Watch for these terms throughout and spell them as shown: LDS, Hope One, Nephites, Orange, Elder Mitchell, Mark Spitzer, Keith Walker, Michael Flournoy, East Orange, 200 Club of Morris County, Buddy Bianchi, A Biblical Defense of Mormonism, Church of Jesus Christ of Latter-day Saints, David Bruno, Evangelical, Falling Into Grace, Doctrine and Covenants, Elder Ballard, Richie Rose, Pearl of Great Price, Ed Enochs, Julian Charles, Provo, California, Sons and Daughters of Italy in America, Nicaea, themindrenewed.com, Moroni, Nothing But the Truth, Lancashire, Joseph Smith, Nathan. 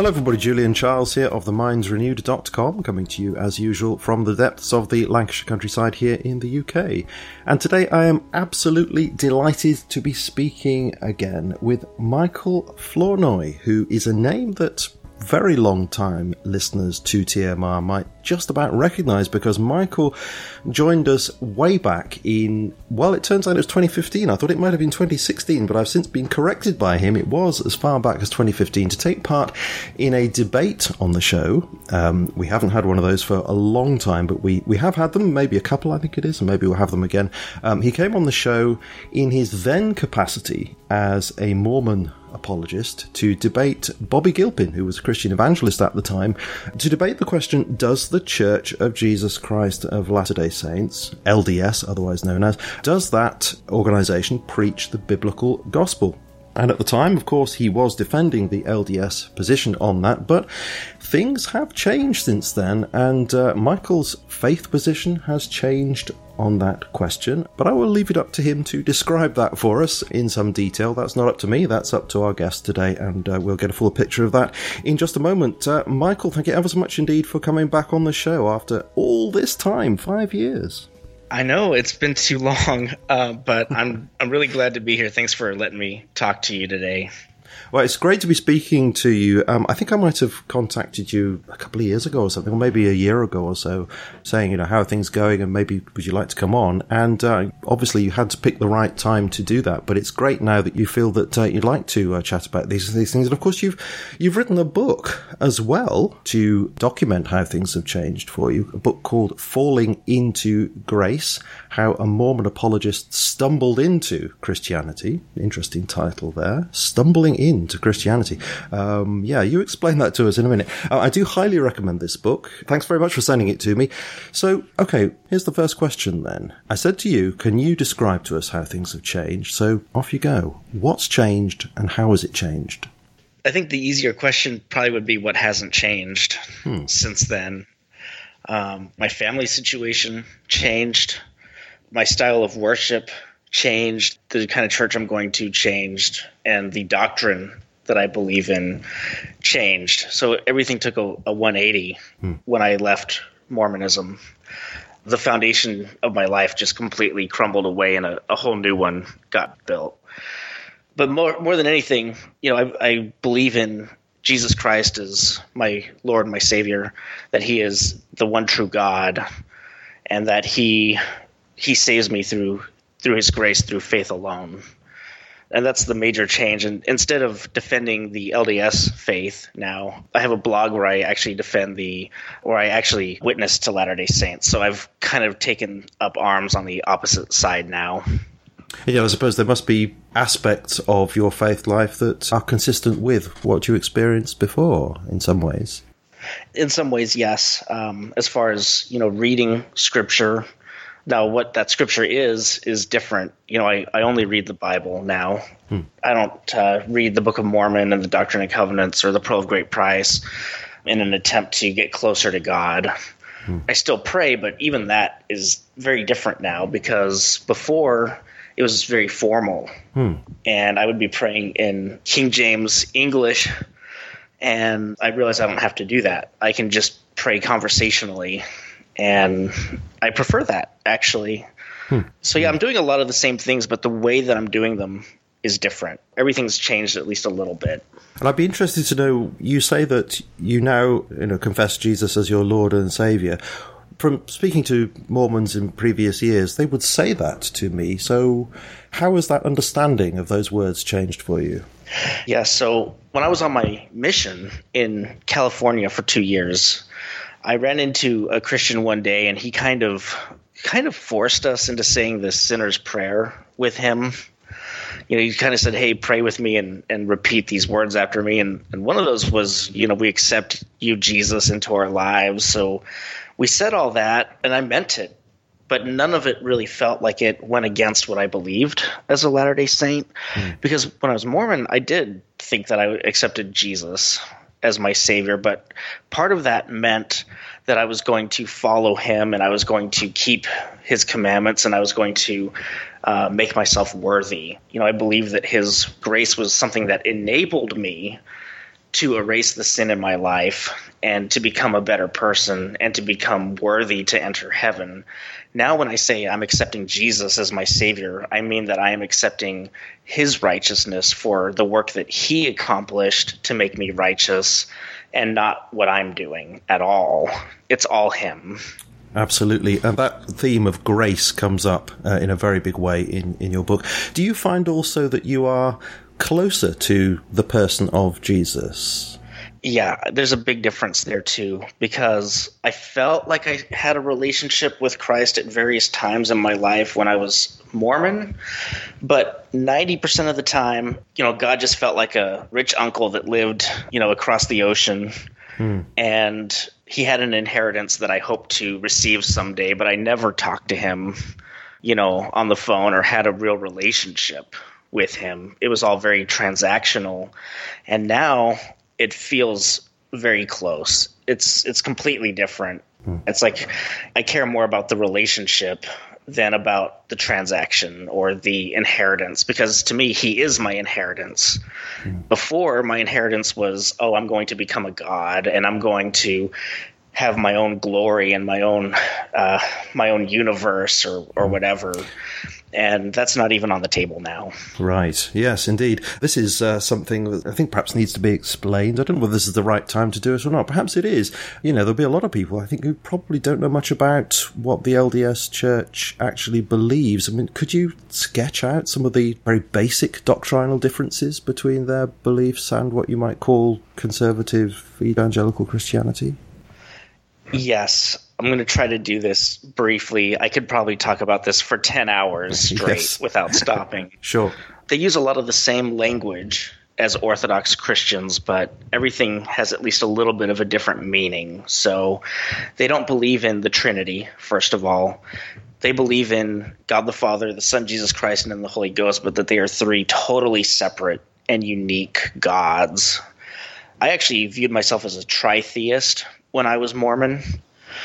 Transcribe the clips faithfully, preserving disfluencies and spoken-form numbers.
Hello everybody, Julian Charles here of the minds renewed dot com, coming to you as usual from the depths of the Lancashire countryside here in the U K. And today I am absolutely delighted to be speaking again with Michael Flournoy, who is a name that very long time listeners to T M R might just about recognise, because Michael joined us way back in, well, it turns out it was twenty fifteen. I thought it might have been twenty sixteen, but I've since been corrected by him. It was as far back as twenty fifteen to take part in a debate on the show. Um, we haven't had one of those for a long time, but we, we have had them, maybe a couple I think it is, and maybe we'll have them again. Um, he came on the show in his then capacity as a Mormon apologist to debate Bobby Gilpin, who was a Christian evangelist at the time, to debate the question, does the Church of Jesus Christ of Latter-day Saints, L D S otherwise known as, does that organization preach the biblical gospel? And at the time, of course, he was defending the L D S position on that, but things have changed since then, and uh, Michael's faith position has changed on that question, but I will leave it up to him to describe that for us in some detail. That's not up to me, that's up to our guest today, and uh, we'll get a full picture of that in just a moment. Uh, Michael, thank you ever so much indeed for coming back on the show after all this time, five years. I know it's been too long, uh, but I'm I'm really glad to be here. Thanks for letting me talk to you today. Well, it's great to be speaking to you. Um, I think I might have contacted you a couple of years ago or something, or maybe a year ago or so, saying, you know, how are things going and maybe would you like to come on? And uh, obviously you had to pick the right time to do that, but it's great now that you feel that uh, you'd like to uh, chat about these these things. And of course, you've you've written a book as well to document how things have changed for you, a book called Falling Into Grace, How a Mormon Apologist Stumbled Into Christianity. Interesting title there, Stumbling Into. Into Christianity. Um, yeah, you explain that to us in a minute. Uh, I do highly recommend this book. Thanks very much for sending it to me. So, okay, here's the first question then. I said to you, can you describe to us how things have changed? So off you go. What's changed and how has it changed? I think the easier question probably would be what hasn't changed hmm. since then. Um, my family situation changed. My style of worship changed, the kind of church I'm going to changed, and the doctrine that I believe in changed. So everything took a, a one eighty hmm. when I left Mormonism. The foundation of my life just completely crumbled away and a, a whole new one got built. But more more than anything, you know, I, I believe in Jesus Christ as my Lord and my Savior, that he is the one true God, and that he he saves me through through his grace, through faith alone. And that's the major change. And instead of defending the L D S faith now, I have a blog where I actually defend the, or I actually witness to Latter-day Saints. So I've kind of taken up arms on the opposite side now. Yeah, I suppose there must be aspects of your faith life that are consistent with what you experienced before in some ways. In some ways, yes. Um, as far as, you know, reading scripture. Now, what that scripture is, is different. You know, I, I only read the Bible now. Hmm. I don't uh, read the Book of Mormon and the Doctrine and Covenants or the Pearl of Great Price in an attempt to get closer to God. Hmm. I still pray, but even that is very different now, because before it was very formal. Hmm. And I would be praying in King James English, and I realized I don't have to do that. I can just pray conversationally. And I prefer that, actually. Hmm. So, yeah, I'm doing a lot of the same things, but the way that I'm doing them is different. Everything's changed at least a little bit. And I'd be interested to know, you say that you now, you know, confess Jesus as your Lord and Savior. From speaking to Mormons in previous years, they would say that to me. So how has that understanding of those words changed for you? Yeah, so when I was on my mission in California for two years, I ran into a Christian one day, and he kind of kind of forced us into saying the sinner's prayer with him. You know, he kind of said, hey, pray with me and, and repeat these words after me. And, and one of those was, you know, we accept you, Jesus, into our lives. So we said all that, and I meant it, but none of it really felt like it went against what I believed as a Latter-day Saint. Mm. Because when I was Mormon, I did think that I accepted Jesus as my Savior, but part of that meant that I was going to follow him, and I was going to keep his commandments, and I was going to uh, make myself worthy. You know, I believe that his grace was something that enabled me to erase the sin in my life and to become a better person and to become worthy to enter heaven. Now when I say I'm accepting Jesus as my Savior, I mean that I am accepting His righteousness for the work that He accomplished to make me righteous and not what I'm doing at all. It's all Him. Absolutely. And that theme of grace comes up uh, in a very big way in, in your book. Do you find also that you are closer to the person of Jesus? Yeah, there's a big difference there too, because I felt like I had a relationship with Christ at various times in my life when I was Mormon, but ninety percent of the time, you know, God just felt like a rich uncle that lived, you know, across the ocean. Hmm. And he had an inheritance that I hoped to receive someday, but I never talked to him, you know, on the phone or had a real relationship with him. It was all very transactional. And now it feels very close. It's it's completely different. It's like I care more about the relationship than about the transaction or the inheritance, because to me, he is my inheritance. Mm. Before, my inheritance was, oh, I'm going to become a god and I'm going to have my own glory and my own uh, my own universe or, or whatever. And that's not even on the table now. Right. Yes, indeed. This is uh, something that I think perhaps needs to be explained. I don't know whether this is the right time to do it or not. Perhaps it is. You know, there'll be a lot of people, I think, who probably don't know much about what the L D S Church actually believes. I mean, could you sketch out some of the very basic doctrinal differences between their beliefs and what you might call conservative evangelical Christianity? Yes, I'm going to try to do this briefly. I could probably talk about this for ten hours straight yes. without stopping. Sure. They use a lot of the same language as Orthodox Christians, but everything has at least a little bit of a different meaning. So they don't believe in the Trinity, first of all. They believe in God the Father, the Son, Jesus Christ, and in the Holy Ghost, but that they are three totally separate and unique gods. I actually viewed myself as a tritheist when I was Mormon.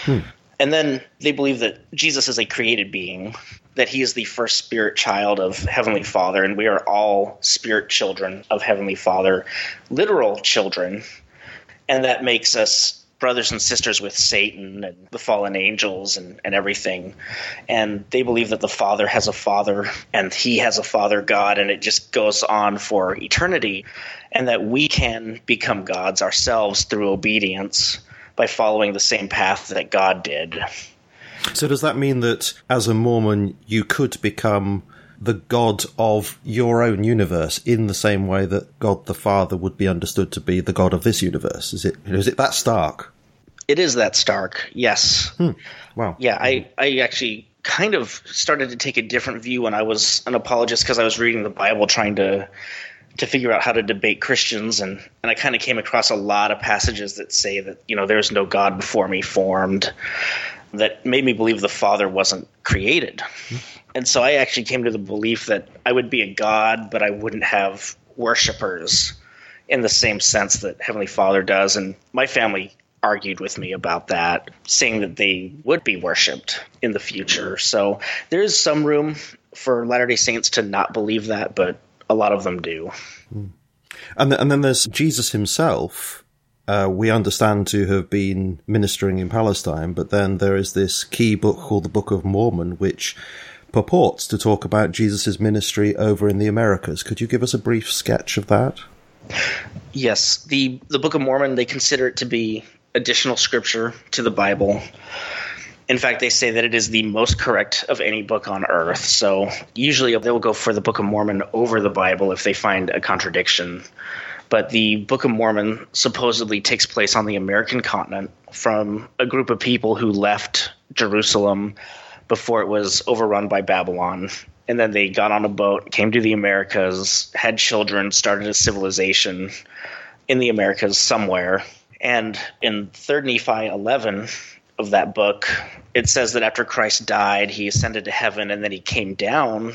Hmm. And then they believe that Jesus is a created being, that he is the first spirit child of Heavenly Father, and we are all spirit children of Heavenly Father, literal children. And that makes us brothers and sisters with Satan and the fallen angels and, and everything. And they believe that the Father has a Father and he has a Father God, and it just goes on for eternity, and that we can become gods ourselves through obedience by following the same path that God did. So does that mean that as a Mormon, you could become the God of your own universe in the same way that God the Father would be understood to be the God of this universe? Is it is it that stark? It is that stark, yes. Hmm. Wow. Yeah, I, I actually kind of started to take a different view when I was an apologist, because I was reading the Bible trying to to figure out how to debate Christians, and, and I kind of came across a lot of passages that say that, you know, there's no God before me formed, that made me believe the Father wasn't created. And so I actually came to the belief that I would be a God, but I wouldn't have worshipers in the same sense that Heavenly Father does. And my family argued with me about that, saying that they would be worshipped in the future. So there is some room for Latter-day Saints to not believe that, but a lot of them do. And, th- and then there's Jesus himself, uh, we understand to have been ministering in Palestine, but then there is this key book called the Book of Mormon, which purports to talk about Jesus's ministry over in the Americas. Could you give us a brief sketch of that? Yes. The, the Book of Mormon, they consider it to be additional scripture to the Bible. In fact, they say that it is the most correct of any book on earth. So usually they will go for the Book of Mormon over the Bible if they find a contradiction. But the Book of Mormon supposedly takes place on the American continent from a group of people who left Jerusalem before it was overrun by Babylon. And then they got on a boat, came to the Americas, had children, started a civilization in the Americas somewhere. And in Third Nephi eleven of that book, it says that after Christ died, he ascended to heaven, and then he came down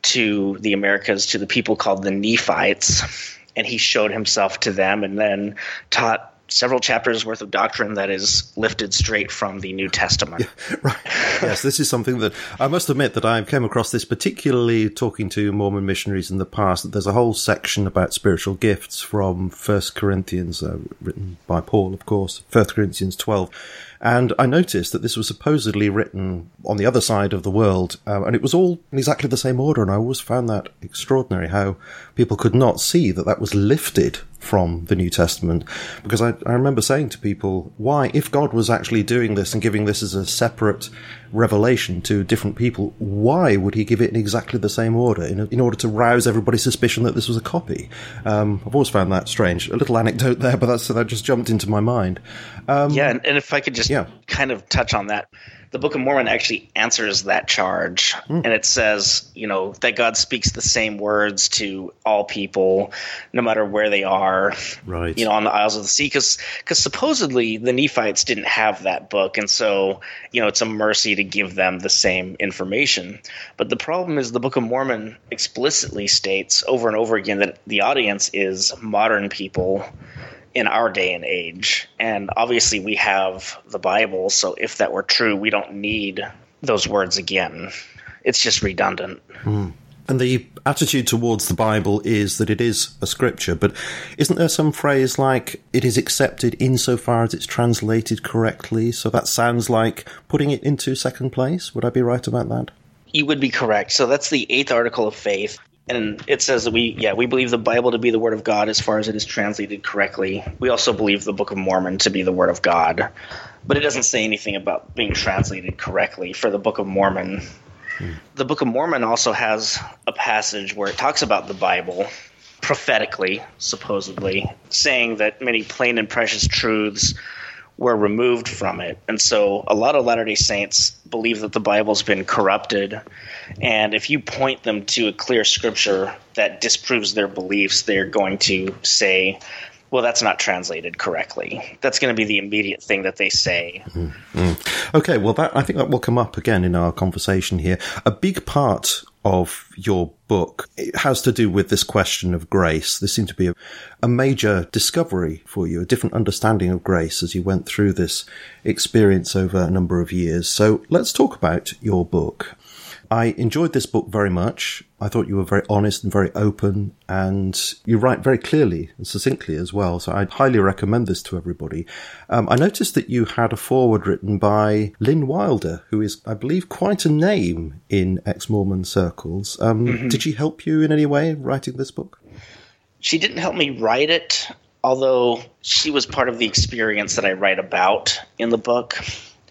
to the Americas to the people called the Nephites, and he showed himself to them and then taught several chapters worth of doctrine that is lifted straight from the New Testament. Yeah, right. Yes, this is something that I must admit that I came across this, particularly talking to Mormon missionaries in the past, that there's a whole section about spiritual gifts from First Corinthians, uh, written by Paul, of course, First Corinthians twelve. And I noticed that this was supposedly written on the other side of the world, um, and it was all in exactly the same order, and I always found that extraordinary, how people could not see that that was lifted from the New Testament. Because I, I remember saying to people, why, if God was actually doing this and giving this as a separate revelation to different people, why would he give it in exactly the same order, in, in order to rouse everybody's suspicion that this was a copy? Um, I've always found that strange. A little anecdote there, but that's, that just jumped into my mind. Um, yeah, and, and if I could just yeah. kind of touch on that. The Book of Mormon actually answers that charge, mm. and it says, you know, that God speaks the same words to all people, no matter where they are, right? You know, on the Isles of the Sea, because because supposedly the Nephites didn't have that book, and so, you know, it's a mercy to give them the same information. But the problem is the Book of Mormon explicitly states over and over again that the audience is modern people in our day and age. And obviously we have the Bible, so if that were true, we don't need those words again. It's just redundant. Mm. And the attitude towards the Bible is that it is a scripture, but isn't there some phrase like, it is accepted insofar as it's translated correctly? So that sounds like putting it into second place. Would I be right about that? You would be correct. So that's the eighth article of faith. And it says that we, yeah, we believe the Bible to be the Word of God as far as it is translated correctly. We also believe the Book of Mormon to be the Word of God. But it doesn't say anything about being translated correctly for the Book of Mormon. Hmm. The Book of Mormon also has a passage where it talks about the Bible prophetically, supposedly, saying that many plain and precious truths were removed from it. And so a lot of Latter-day Saints believe that the Bible's been corrupted, and if you point them to a clear scripture that disproves their beliefs, they're going to say, well, that's not translated correctly. That's going to be the immediate thing that they say. Mm-hmm. Okay, well, that I think that will come up again in our conversation here. A big part of your book, it has to do with this question of grace. This seemed to be a, a major discovery for you, a different understanding of grace as you went through this experience over a number of years. So let's talk about your book. I enjoyed this book very much. I thought you were very honest and very open, and you write very clearly and succinctly as well. So I highly recommend this to everybody. Um, I noticed that you had a foreword written by Lynn Wilder, who is, I believe, quite a name in ex-Mormon circles. Um, mm-hmm. Did she help you in any way writing this book? She didn't help me write it, although she was part of the experience that I write about in the book.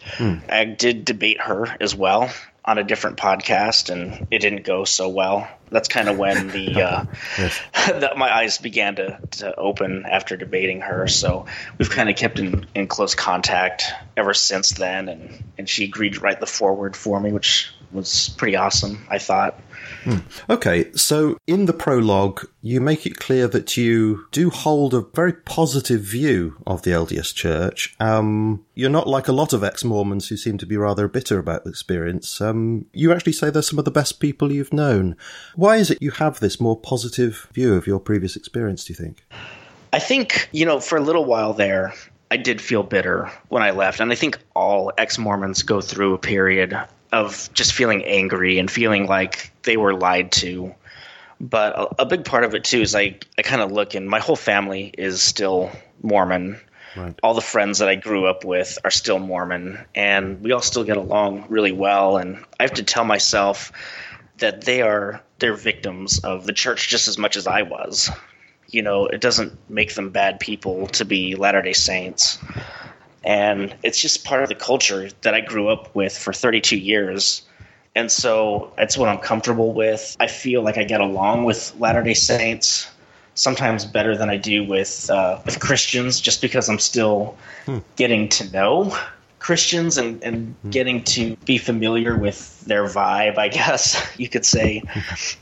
Hmm. I did debate her as well on a different podcast, and it didn't go so well. That's kind of when the, uh, yes. the my eyes began to, to open after debating her. So we've kind of kept in, in close contact ever since then, and, and she agreed to write the foreword for me, which was pretty awesome, I thought. Hmm. Okay, so in the prologue, you make it clear that you do hold a very positive view of the L D S Church. Um, you're not like a lot of ex-Mormons who seem to be rather bitter about the experience. Um, you actually say they're some of the best people you've known. Why is it you have this more positive view of your previous experience, do you think? I think, you know, for a little while there, I did feel bitter when I left, and I think all ex-Mormons go through a period of just feeling angry and feeling like they were lied to. But a, a big part of it, too, is I, I kind of look, and my whole family is still Mormon. Right. All the friends that I grew up with are still Mormon, and we all still get along really well. And I have to tell myself that they are they're victims of the church just as much as I was. You know, it doesn't make them bad people to be Latter-day Saints. And it's just part of the culture that I grew up with for thirty-two years. And so that's what I'm comfortable with. I feel like I get along with Latter-day Saints sometimes better than I do with uh, with Christians, just because I'm still hmm. getting to know Christians and, and hmm. getting to be familiar with their vibe, I guess you could say.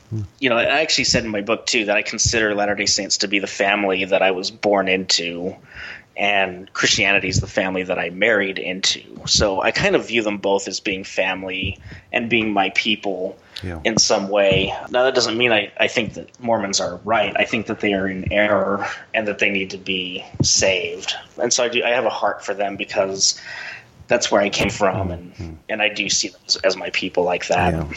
Hmm. You know, I actually said in my book, too, that I consider Latter-day Saints to be the family that I was born into. and Christianity is the family that I married into. So I kind of view them both as being family and being my people yeah. in some way. Now, that doesn't mean I, I think that Mormons are right. I think that they are in error and that they need to be saved. And so I do. I have a heart for them because that's where I came from, and, mm-hmm. and I do see them as, as my people like that. Yeah.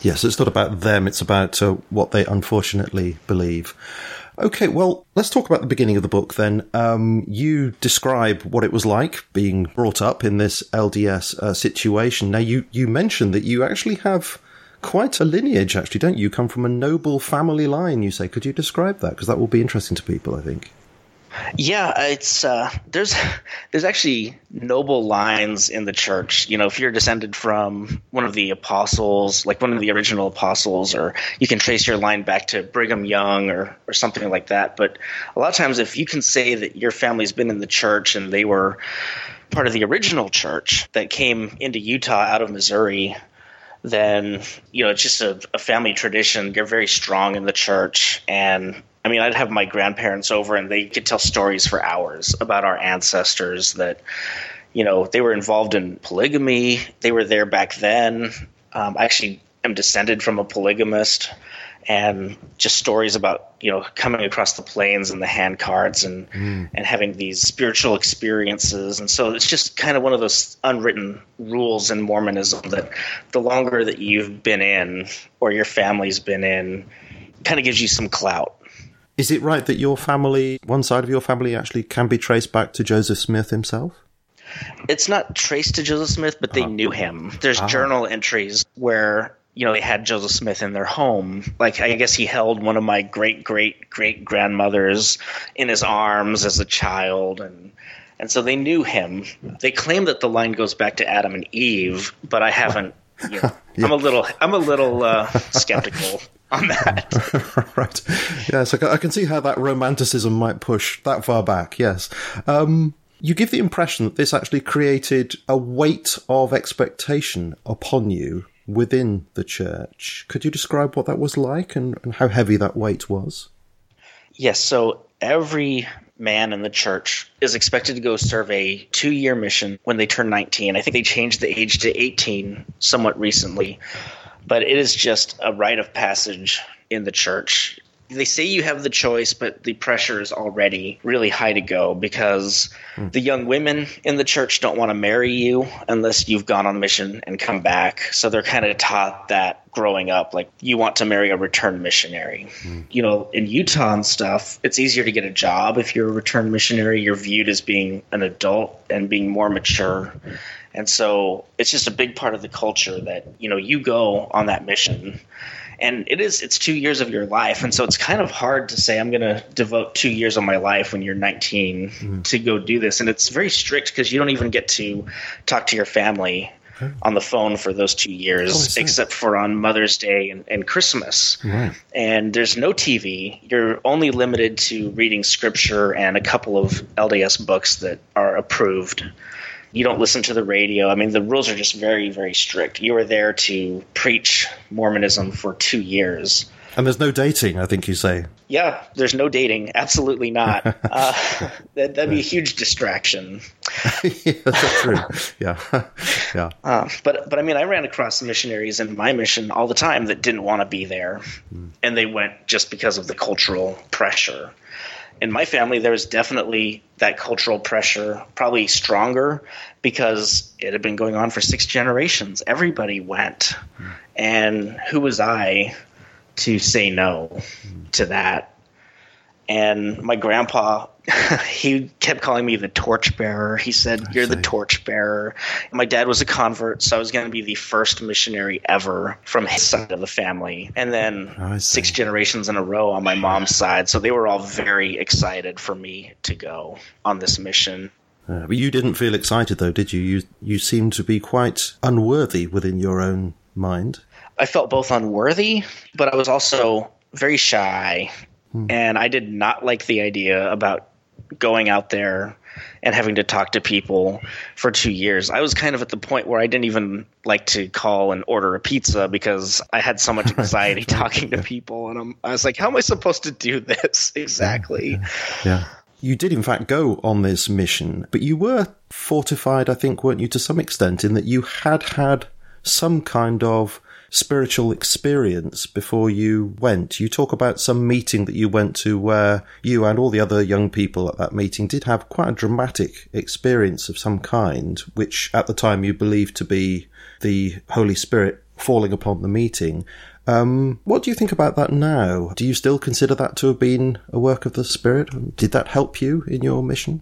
Yes, it's not about them. It's about uh, what they unfortunately believe. Okay, well, let's talk about the beginning of the book then. Um, you describe what it was like being brought up in this L D S uh, situation. Now, you, you mentioned that you actually have quite a lineage, actually, don't you? You come from a noble family line, you say. Could you describe that? Because that will be interesting to people, I think. Yeah, it's uh, there's there's actually noble lines in the church. You know, if you're descended from one of the apostles, like one of the original apostles, or you can trace your line back to Brigham Young or, or something like that. But a lot of times if you can say that your family's been in the church and they were part of the original church that came into Utah out of Missouri, then, you know, it's just a, a family tradition. You're very strong in the church. And I mean, I'd have my grandparents over and they could tell stories for hours about our ancestors that, you know, they were involved in polygamy. They were there back then. Um, I actually am descended from a polygamist, and just stories about, you know, coming across the plains and the hand carts and, mm. and having these spiritual experiences. And so it's just kind of one of those unwritten rules in Mormonism that the longer that you've been in or your family's been in, kind of gives you some clout. Is it right that your family, one side of your family, actually can be traced back to Joseph Smith himself? It's not traced to Joseph Smith, but they uh, knew him. There's uh, journal entries where, you know, they had Joseph Smith in their home. Like, I guess he held one of my great-great-great-grandmothers in his arms as a child, and and so they knew him. They claim that the line goes back to Adam and Eve, but I haven't. You know, yeah. I'm a little, I'm a little uh, skeptical on that. Right. Yes, I can see how that romanticism might push that far back, yes. Um, you give the impression that this actually created a weight of expectation upon you within the church. Could you describe what that was like and, and how heavy that weight was? Yes, so every man in the church is expected to go serve a two-year mission when they turn nineteen. I think they changed the age to eighteen somewhat recently. But it is just a rite of passage in the church. They say you have the choice, but the pressure is already really high to go because mm. the young women in the church don't want to marry you unless you've gone on mission and come back. So they're kind of taught that growing up, like you want to marry a returned missionary. Mm. You know, in Utah and stuff, it's easier to get a job if you're a returned missionary. You're viewed as being an adult and being more mature. And so it's just a big part of the culture that, you know, you go on that mission. And it is, it's two years of your life. And so it's kind of hard to say, I'm going to devote two years of my life when you're nineteen mm. to go do this. And it's very strict because you don't even get to talk to your family okay. on the phone for those two years, oh, except for on Mother's Day and, and Christmas. Yeah. And there's no T V. You're only limited to reading scripture and a couple of L D S books that are approved. You don't listen to the radio. I mean, the rules are just very, very strict. You are there to preach Mormonism for two years. And there's no dating, I think you say. Yeah, there's no dating. Absolutely not. uh, that, that'd be a huge distraction. Yeah, that's true. Yeah. yeah. Uh, but, but I mean, I ran across missionaries in my mission all the time that didn't want to be there. Mm. And they went just because of the cultural pressure. In my family, there was definitely that cultural pressure, probably stronger because it had been going on for six generations. Everybody went. Mm. And who was I to say no mm. to that? And my grandpa, he kept calling me the torchbearer. He said, I you're see. the torchbearer. My dad was a convert, so I was going to be the first missionary ever from his side of the family. And then oh, six generations in a row on my mom's side. So they were all very excited for me to go on this mission. Uh, but you didn't feel excited, though, did you? You you seemed to be quite unworthy within your own mind. I felt both unworthy, but I was also very shy. Hmm. And I did not like the idea about going out there and having to talk to people for two years. I was kind of at the point where I didn't even like to call and order a pizza because I had so much anxiety talking to people. And I'm, I was like, how am I supposed to do this exactly? Yeah. yeah. You did, in fact, go on this mission, but you were fortified, I think, weren't you, to some extent, in that you had had some kind of spiritual experience before you went. You talk about some meeting that you went to where you and all the other young people at that meeting did have quite a dramatic experience of some kind, which at the time you believed to be the Holy Spirit falling upon the meeting. Um, what do you think about that now? Do you still consider that to have been a work of the Spirit? Did that help you in your mission?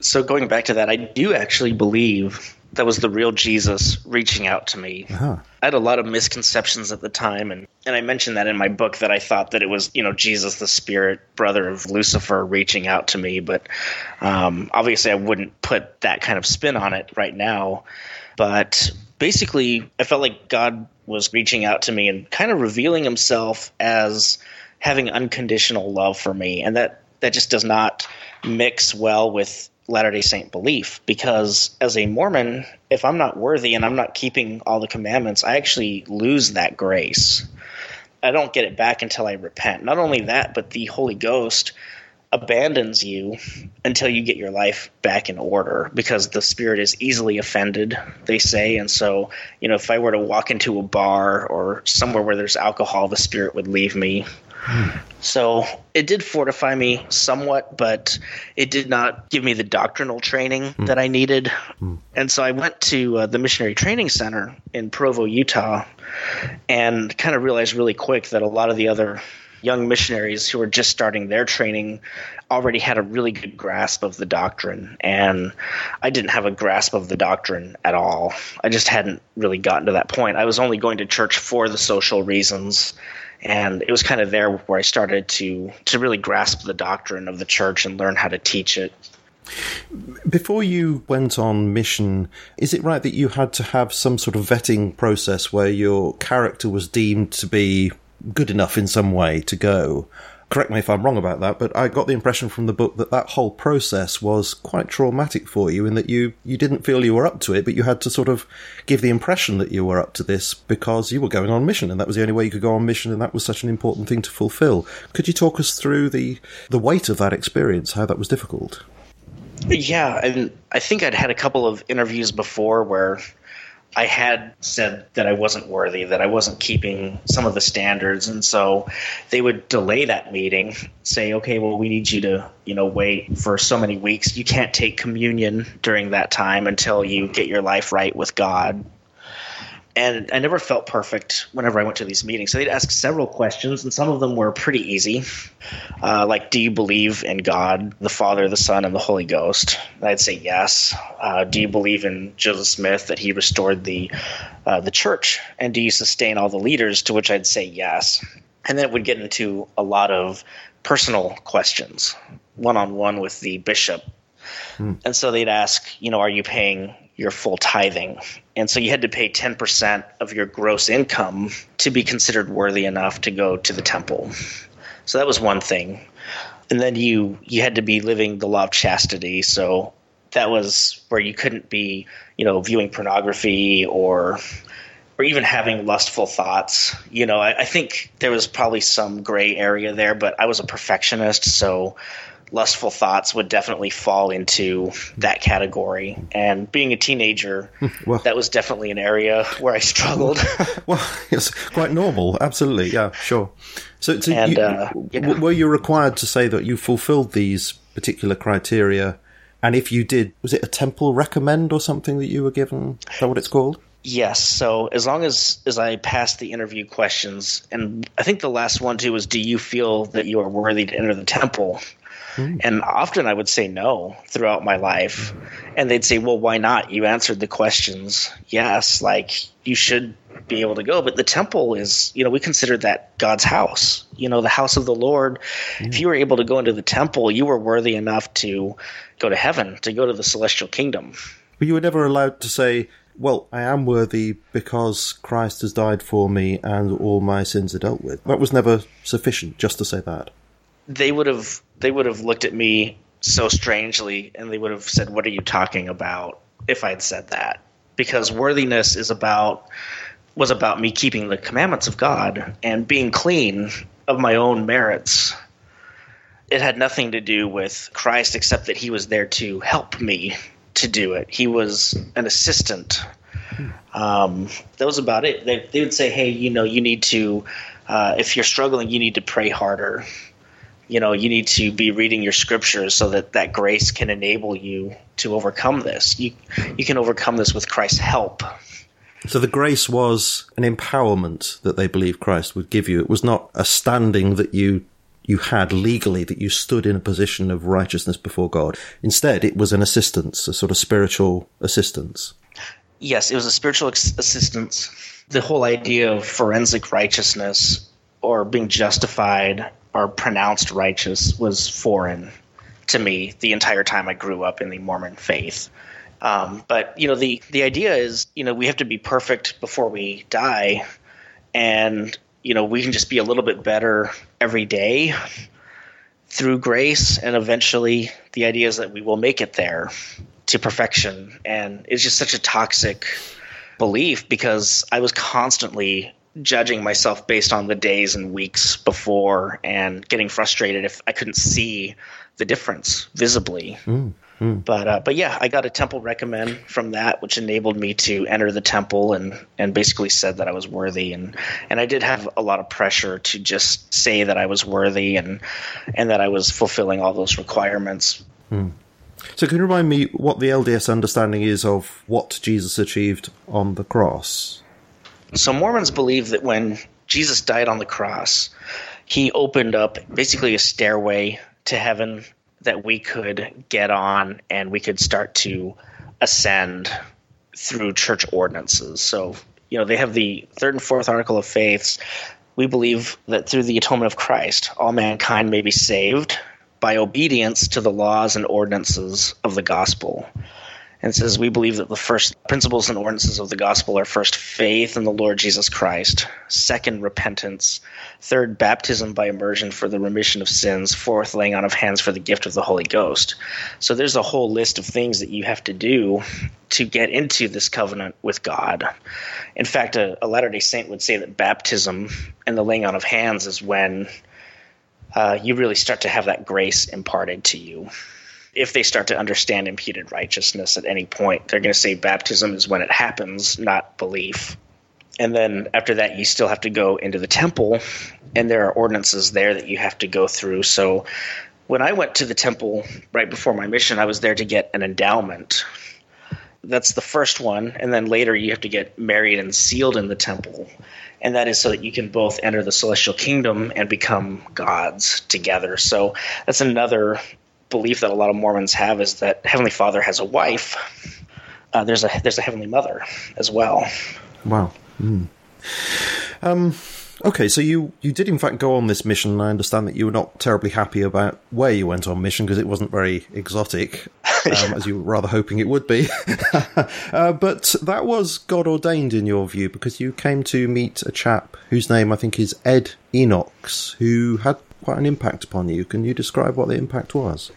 So going back to that, I do actually believe that was the real Jesus reaching out to me. Uh-huh. I had a lot of misconceptions at the time, and, and I mentioned that in my book, that I thought that it was, you know, Jesus, the Spirit, brother of Lucifer, reaching out to me. But um, obviously I wouldn't put that kind of spin on it right now. But basically, I felt like God was reaching out to me and kind of revealing himself as having unconditional love for me. And that, that just does not mix well with Latter-day Saint belief, because as a Mormon, if I'm not worthy and I'm not keeping all the commandments, I actually lose that grace. I don't get it back until I repent. Not only that, but the Holy Ghost abandons you until you get your life back in order, because the Spirit is easily offended, they say. And so, you know, if I were to walk into a bar or somewhere where there's alcohol, the Spirit would leave me. So it did fortify me somewhat, but it did not give me the doctrinal training mm. that I needed. Mm. And so I went to uh, the Missionary Training Center in Provo, Utah, and kind of realized really quick that a lot of the other young missionaries who were just starting their training already had a really good grasp of the doctrine. And I didn't have a grasp of the doctrine at all. I just hadn't really gotten to that point. I was only going to church for the social reasons. And it was kind of there where I started to to really grasp the doctrine of the church and learn how to teach it. Before you went on mission, is it right that you had to have some sort of vetting process where your character was deemed to be good enough in some way to go? Correct me if I'm wrong about that, but I got the impression from the book that that whole process was quite traumatic for you, in that you, you didn't feel you were up to it, but you had to sort of give the impression that you were up to this because you were going on mission, and that was the only way you could go on mission, and that was such an important thing to fulfill. Could you talk us through the, the weight of that experience, how that was difficult? Yeah, and I think I'd had a couple of interviews before where I had said that I wasn't worthy, that I wasn't keeping some of the standards. And so they would delay that meeting, say, okay, well, we need you to, you know, wait for so many weeks. You can't take communion during that time until you get your life right with God. And I never felt perfect whenever I went to these meetings. So they'd ask several questions, and some of them were pretty easy, uh, like, do you believe in God, the Father, the Son, and the Holy Ghost? And I'd say yes. Uh, do you believe in Joseph Smith, that he restored the uh, the church? And do you sustain all the leaders? To which I'd say yes. And then it would get into a lot of personal questions, one-on-one with the bishop. Hmm. And so they'd ask, you know, are you paying your full tithing? And so you had to pay ten percent of your gross income to be considered worthy enough to go to the temple. So that was one thing. And then you you had to be living the law of chastity. So that was where you couldn't be, you know, viewing pornography or or even having lustful thoughts. You know, I, I think there was probably some gray area there, but I was a perfectionist, so lustful thoughts would definitely fall into that category. And being a teenager, well, that was definitely an area where I struggled. Well, it's quite normal. Absolutely. Yeah, sure. So, so and, you, uh, yeah. were you required to say that you fulfilled these particular criteria? And if you did, was it a temple recommend or something that you were given? Is that what it's called? Yes. So as long as, as I passed the interview questions, and I think the last one too was, do you feel that you are worthy to enter the temple? And often I would say no throughout my life. And they'd say, well, why not? You answered the questions. Yes, like you should be able to go. But the temple is, you know, we consider that God's house, you know, the house of the Lord. Mm. If you were able to go into the temple, you were worthy enough to go to heaven, to go to the celestial kingdom. But you were never allowed to say, well, I am worthy because Christ has died for me and all my sins are dealt with. That was never sufficient just to say that. They would have they would have looked at me so strangely, and they would have said, what are you talking about, if I had said that? Because worthiness is about was about me keeping the commandments of God and being clean of my own merits. It had nothing to do with Christ except that he was there to help me to do it. He was an assistant. Um, that was about it. They, they would say, hey, you know, you need to uh, – if you're struggling, you need to pray harder. You know, you need to be reading your scriptures so that that grace can enable you to overcome this. You you can overcome this with Christ's help. So the grace was an empowerment that they believed Christ would give you. It was not a standing that you you had legally, that you stood in a position of righteousness before God. Instead, it was an assistance, a sort of spiritual assistance. Yes, it was a spiritual ex- assistance. The whole idea of forensic righteousness or being justified or pronounced righteous was foreign to me the entire time I grew up in the Mormon faith. Um, but, you know, the, the idea is, you know, we have to be perfect before we die, and, you know, we can just be a little bit better every day through grace, and eventually the idea is that we will make it there to perfection. And it's just such a toxic belief, because I was constantly judging myself based on the days and weeks before and getting frustrated if I couldn't see the difference visibly. Mm. Hmm. But uh, but yeah, I got a temple recommend from that, which enabled me to enter the temple and, and basically said that I was worthy. And, and I did have a lot of pressure to just say that I was worthy and and that I was fulfilling all those requirements. Hmm. So can you remind me what the L D S understanding is of what Jesus achieved on the cross? So Mormons believe that when Jesus died on the cross, he opened up basically a stairway to heaven that we could get on, and we could start to ascend through church ordinances. So, you know, they have the third and fourth article of faiths. We believe that through the atonement of Christ, all mankind may be saved by obedience to the laws and ordinances of the gospel. And it says, we believe that the first principles and ordinances of the gospel are first, faith in the Lord Jesus Christ; second, repentance; third, baptism by immersion for the remission of sins; fourth, laying on of hands for the gift of the Holy Ghost. So there's a whole list of things that you have to do to get into this covenant with God. In fact, a, a Latter-day Saint would say that baptism and the laying on of hands is when uh, you really start to have that grace imparted to you. If they start to understand imputed righteousness at any point, they're going to say baptism is when it happens, not belief. And then after that, you still have to go into the temple, and there are ordinances there that you have to go through. So when I went to the temple right before my mission, I was there to get an endowment. That's the first one. And then later you have to get married and sealed in the temple. And that is so that you can both enter the celestial kingdom and become gods together. So that's another belief that a lot of Mormons have, is that Heavenly Father has a wife. Uh, there's a there's a Heavenly Mother as well. Wow. Mm. Um. Okay, so you, you did in fact go on this mission, and I understand that you were not terribly happy about where you went on mission, because it wasn't very exotic, um, yeah. as you were rather hoping it would be. uh, but that was God-ordained in your view, because you came to meet a chap whose name I think is Ed Enochs, who had quite an impact upon you. Can you describe what the impact was?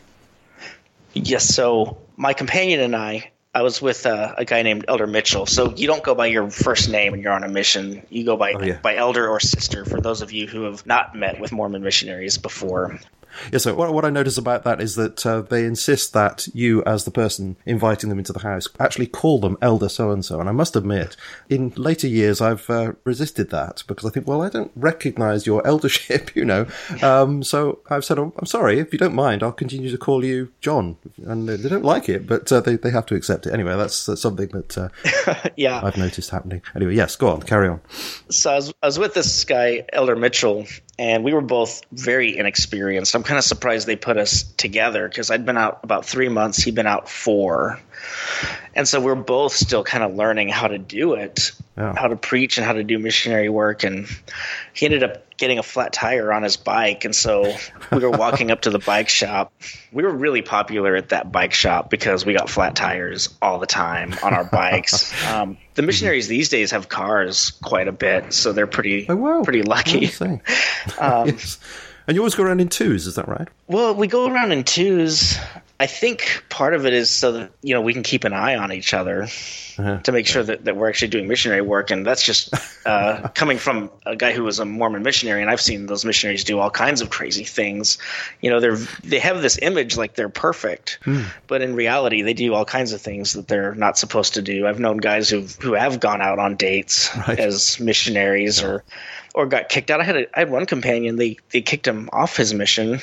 Yes, so my companion and I, I was with uh, a guy named Elder Mitchell. So you don't go by your first name when you're on a mission. You go by, oh, yeah. by elder or sister, for those of you who have not met with Mormon missionaries before. Yeah, so what, what I notice about that is that uh, they insist that you, as the person inviting them into the house, actually call them Elder so-and-so. And I must admit, in later years, I've uh, resisted that, because I think, well, I don't recognize your eldership, you know. Um, so I've said, oh, I'm sorry, if you don't mind, I'll continue to call you John. And they, they don't like it, but uh, they, they have to accept it. Anyway, that's, that's something that uh, yeah. I've noticed happening. Anyway, yes, go on, carry on. So I was, I was with this guy, Elder Mitchell, and we were both very inexperienced. I'm kind of surprised they put us together, because I'd been out about three months. He'd been out four. And so we're both still kind of learning how to do it, yeah. how to preach and how to do missionary work. And he ended up getting a flat tire on his bike. And so we were walking up to the bike shop. We were really popular at that bike shop because we got flat tires all the time on our bikes. Um, the missionaries these days have cars quite a bit, so they're pretty, oh, wow. pretty lucky. um, yes. And you always go around in twos, is that right? Well, we go around in twos. I think part of it is so that, you know, we can keep an eye on each other uh-huh. to make sure that, that we're actually doing missionary work. And that's just uh, coming from a guy who was a Mormon missionary, and I've seen those missionaries do all kinds of crazy things. You know, they're they have this image like they're perfect, hmm. but in reality, they do all kinds of things that they're not supposed to do. I've known guys who who have gone out on dates right. as missionaries yeah. or or got kicked out. I had a, I had one companion, they, they kicked him off his mission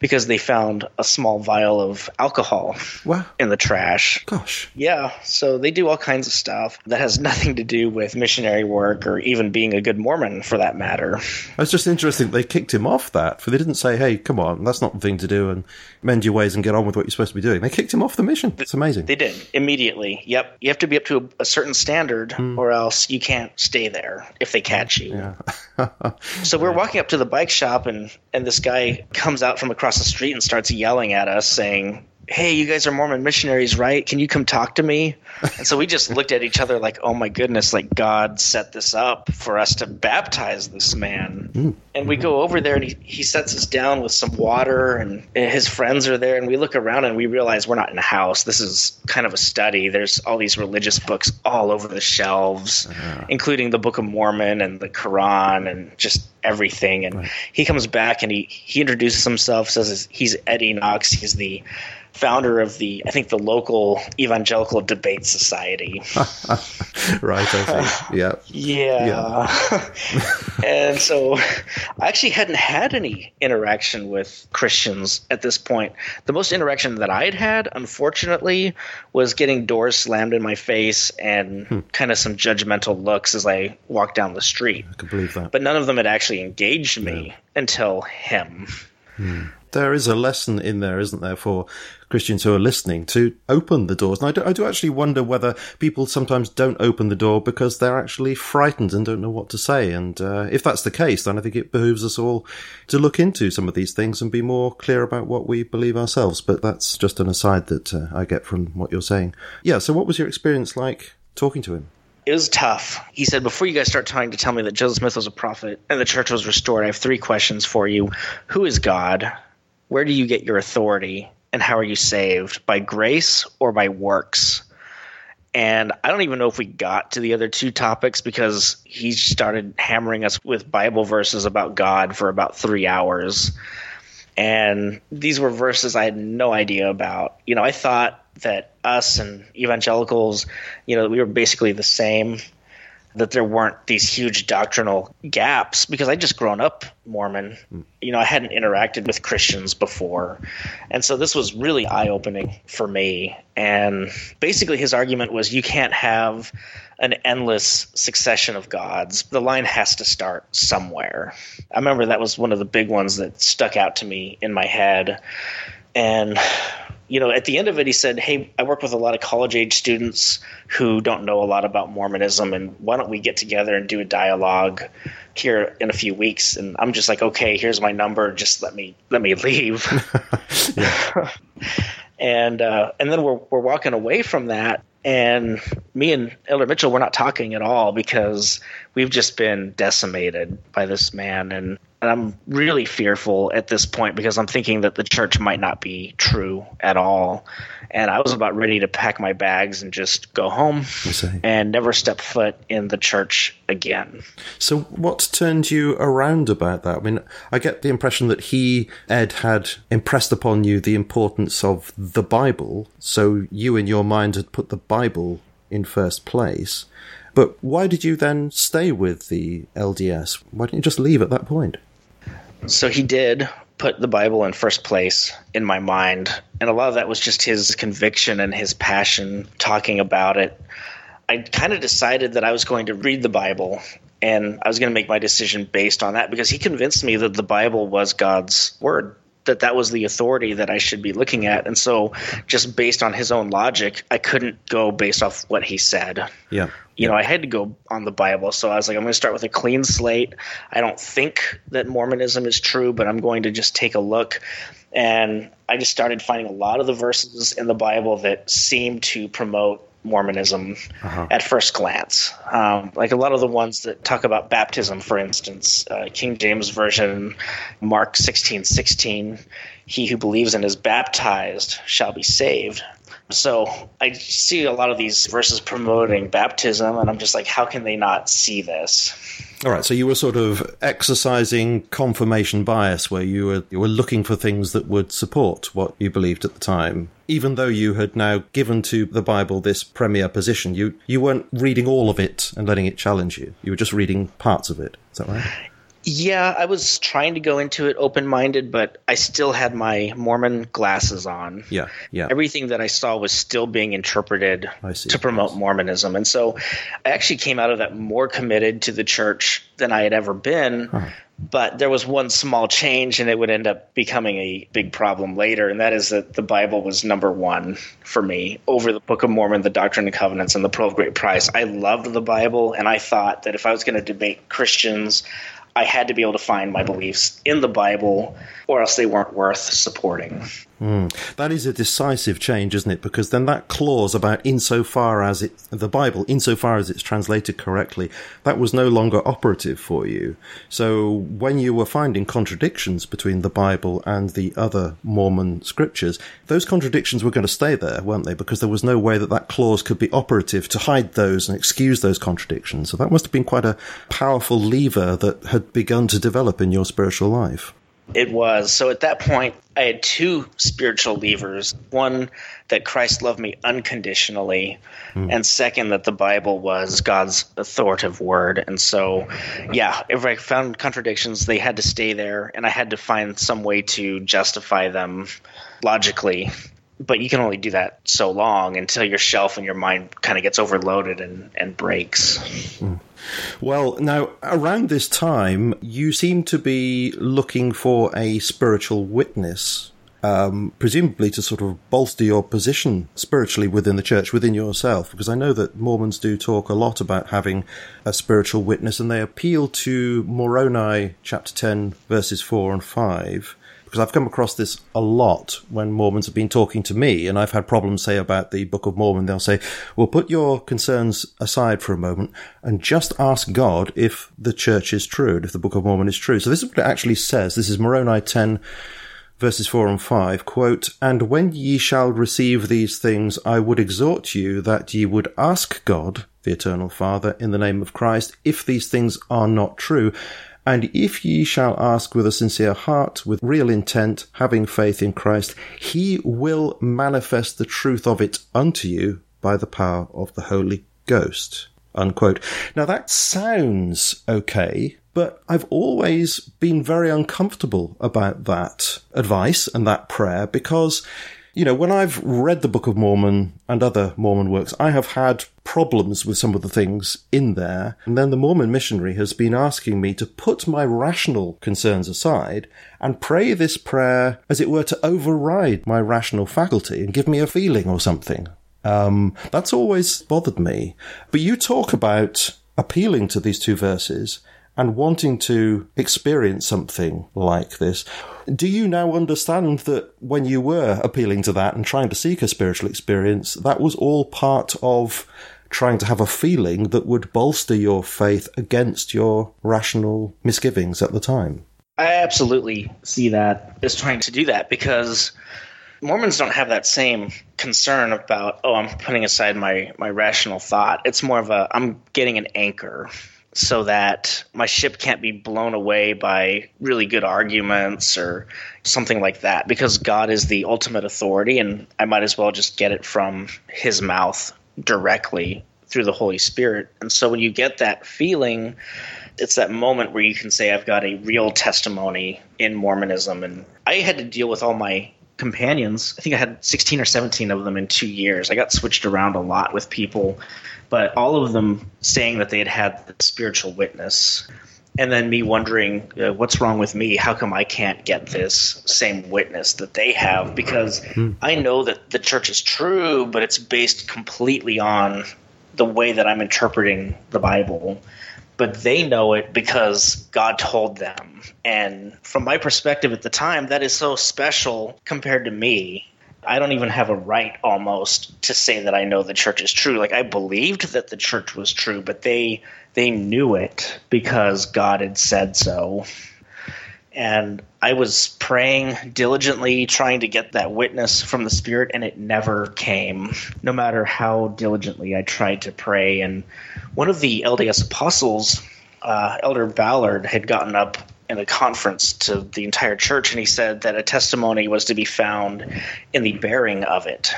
because they found a small vial of alcohol wow. in the trash. Gosh. Yeah. So they do all kinds of stuff that has nothing to do with missionary work or even being a good Mormon for that matter. It's just interesting they kicked him off that, for they didn't say, hey, come on, that's not the thing to do and mend your ways and get on with what you're supposed to be doing. They kicked him off the mission. It's amazing. They did. Immediately. Yep. You have to be up to a, a certain standard mm. or else you can't stay there if they catch you. Yeah. So we're walking up to the bike shop, and, and this guy comes out from across the street and starts yelling at us saying, hey, you guys are Mormon missionaries, right? Can you come talk to me? And so we just looked at each other like, oh my goodness, like God set this up for us to baptize this man. Mm. And we go over there, and he, he sets us down with some water, and, and his friends are there. And we look around, and we realize we're not in a house. This is kind of a study. There's all these religious books all over the shelves, uh-huh. including the Book of Mormon and the Quran and just everything. And right. he comes back, and he, he introduces himself, says he's Ed Enochs. He's the founder of the, I think, the local Evangelical Debate Society. Right, I see. Yeah. Yeah. yeah. And so I actually hadn't had any interaction with Christians at this point. The most interaction that I'd had, unfortunately, was getting doors slammed in my face and hmm. kind of some judgmental looks as I walked down the street. I can believe that. But none of them had actually engaged me yeah. until him. Hmm. There is a lesson in there, isn't there, for Christians who are listening to open the doors. And I do, I do actually wonder whether people sometimes don't open the door because they're actually frightened and don't know what to say. And uh, if that's the case, then I think it behooves us all to look into some of these things and be more clear about what we believe ourselves. But that's just an aside that uh, I get from what you're saying. Yeah, so what was your experience like talking to him? It was tough. He said, before you guys start trying to tell me that Joseph Smith was a prophet and the church was restored, I have three questions for you. Who is God? Where do you get your authority, and how are you saved? By grace or by works? And I don't even know if we got to the other two topics because he started hammering us with Bible verses about God for about three hours. And these were verses I had no idea about. You know, I thought that us and evangelicals, you know, we were basically the same, that there weren't these huge doctrinal gaps because I'd just grown up Mormon. You know, I hadn't interacted with Christians before. And so this was really eye-opening for me. And basically his argument was you can't have an endless succession of gods. The line has to start somewhere. I remember that was one of the big ones that stuck out to me in my head. And you know, at the end of it, he said, hey, I work with a lot of college-age students who don't know a lot about Mormonism, and why don't we get together and do a dialogue here in a few weeks? And I'm just like, okay, here's my number. Just let me let me leave. and uh, and then we're we're walking away from that, and me and Elder Mitchell, we're not talking at all because we've just been decimated by this man. And And I'm really fearful at this point because I'm thinking that the church might not be true at all. And I was about ready to pack my bags and just go home and never step foot in the church again. So what turned you around about that? I mean, I get the impression that he, Ed, had impressed upon you the importance of the Bible. So you in your mind had put the Bible in first place. But why did you then stay with the L D S? Why didn't you just leave at that point? So he did put the Bible in first place in my mind, and a lot of that was just his conviction and his passion talking about it. I kind of decided that I was going to read the Bible, and I was going to make my decision based on that because he convinced me that the Bible was God's word, that that was the authority that I should be looking at. And so just based on his own logic, I couldn't go based off what he said. Yeah. You know, I had to go on the Bible. So I was like, I'm going to start with a clean slate. I don't think that Mormonism is true, but I'm going to just take a look. And I just started finding a lot of the verses in the Bible that seem to promote Mormonism uh-huh. at first glance. Um, like a lot of the ones that talk about baptism, for instance, uh, King James Version, Mark sixteen sixteen, he who believes and is baptized shall be saved. So I see a lot of these verses promoting baptism, and I'm just like, how can they not see this? All right, so you were sort of exercising confirmation bias, where you were you were looking for things that would support what you believed at the time. Even though you had now given to the Bible this premier position, you, you weren't reading all of it and letting it challenge you. You were just reading parts of it. Is that right? Yeah, I was trying to go into it open-minded, but I still had my Mormon glasses on. Yeah, yeah. Everything that I saw was still being interpreted see, to promote Mormonism. And so I actually came out of that more committed to the church than I had ever been. Huh. But there was one small change, and it would end up becoming a big problem later, and that is that the Bible was number one for me over the Book of Mormon, the Doctrine and Covenants, and the Pearl of Great Price. I loved the Bible, and I thought that if I was going to debate Christians, I had to be able to find my beliefs in the Bible, or else they weren't worth supporting. Mm. That is a decisive change, isn't it? Because then that clause about insofar as it, the Bible, insofar as it's translated correctly, that was no longer operative for you. So when you were finding contradictions between the Bible and the other Mormon scriptures, those contradictions were going to stay there, weren't they? Because there was no way that that clause could be operative to hide those and excuse those contradictions. So that must have been quite a powerful lever that had begun to develop in your spiritual life. It was. So at that point, I had two spiritual levers. One, that Christ loved me unconditionally, mm. and second, that the Bible was God's authoritative word. And so, yeah, if I found contradictions, they had to stay there, and I had to find some way to justify them logically. But you can only do that so long until your shelf and your mind kind of gets overloaded and, and breaks. Mm. Well, now, around this time, you seem to be looking for a spiritual witness, um, presumably to sort of bolster your position spiritually within the church, within yourself, because I know that Mormons do talk a lot about having a spiritual witness, and they appeal to Moroni chapter ten, verses four and five. Because I've come across this a lot when Mormons have been talking to me, and I've had problems, say, about the Book of Mormon. They'll say, well, put your concerns aside for a moment and just ask God if the church is true and if the Book of Mormon is true. So this is what it actually says. This is Moroni ten, verses four and five, quote, "And when ye shall receive these things, I would exhort you that ye would ask God, the Eternal Father, in the name of Christ, if these things are not true. And if ye shall ask with a sincere heart, with real intent, having faith in Christ, he will manifest the truth of it unto you by the power of the Holy Ghost," unquote. Now that sounds okay, but I've always been very uncomfortable about that advice and that prayer because, you know, when I've read the Book of Mormon and other Mormon works, I have had problems with some of the things in there. And then the Mormon missionary has been asking me to put my rational concerns aside and pray this prayer, as it were, to override my rational faculty and give me a feeling or something. Um, that's always bothered me. But you talk about appealing to these two verses and wanting to experience something like this. Do you now understand that when you were appealing to that and trying to seek a spiritual experience, that was all part of trying to have a feeling that would bolster your faith against your rational misgivings at the time? I absolutely see that as trying to do that, because Mormons don't have that same concern about, oh, I'm putting aside my, my rational thought. It's more of a, I'm getting an anchor, so that my ship can't be blown away by really good arguments or something like that, because God is the ultimate authority, and I might as well just get it from his mouth directly through the Holy Spirit. And so when you get that feeling, it's that moment where you can say, I've got a real testimony in Mormonism. And I had to deal with all my companions. I think I had sixteen or seventeen of them in two years. I got switched around a lot with people, but all of them saying that they had had the spiritual witness, and then me wondering, uh, what's wrong with me? How come I can't get this same witness that they have? Because mm. I know that the church is true, but it's based completely on the way that I'm interpreting the Bible. But they know it because God told them. And from my perspective at the time, that is so special compared to me. I don't even have a right almost to say that I know the church is true. Like, I believed that the church was true, but they they knew it because God had said so. And I was praying diligently, trying to get that witness from the Spirit, and it never came, no matter how diligently I tried to pray. And one of the L D S apostles, uh, Elder Ballard, had gotten up in a conference to the entire church, and he said that a testimony was to be found in the bearing of it.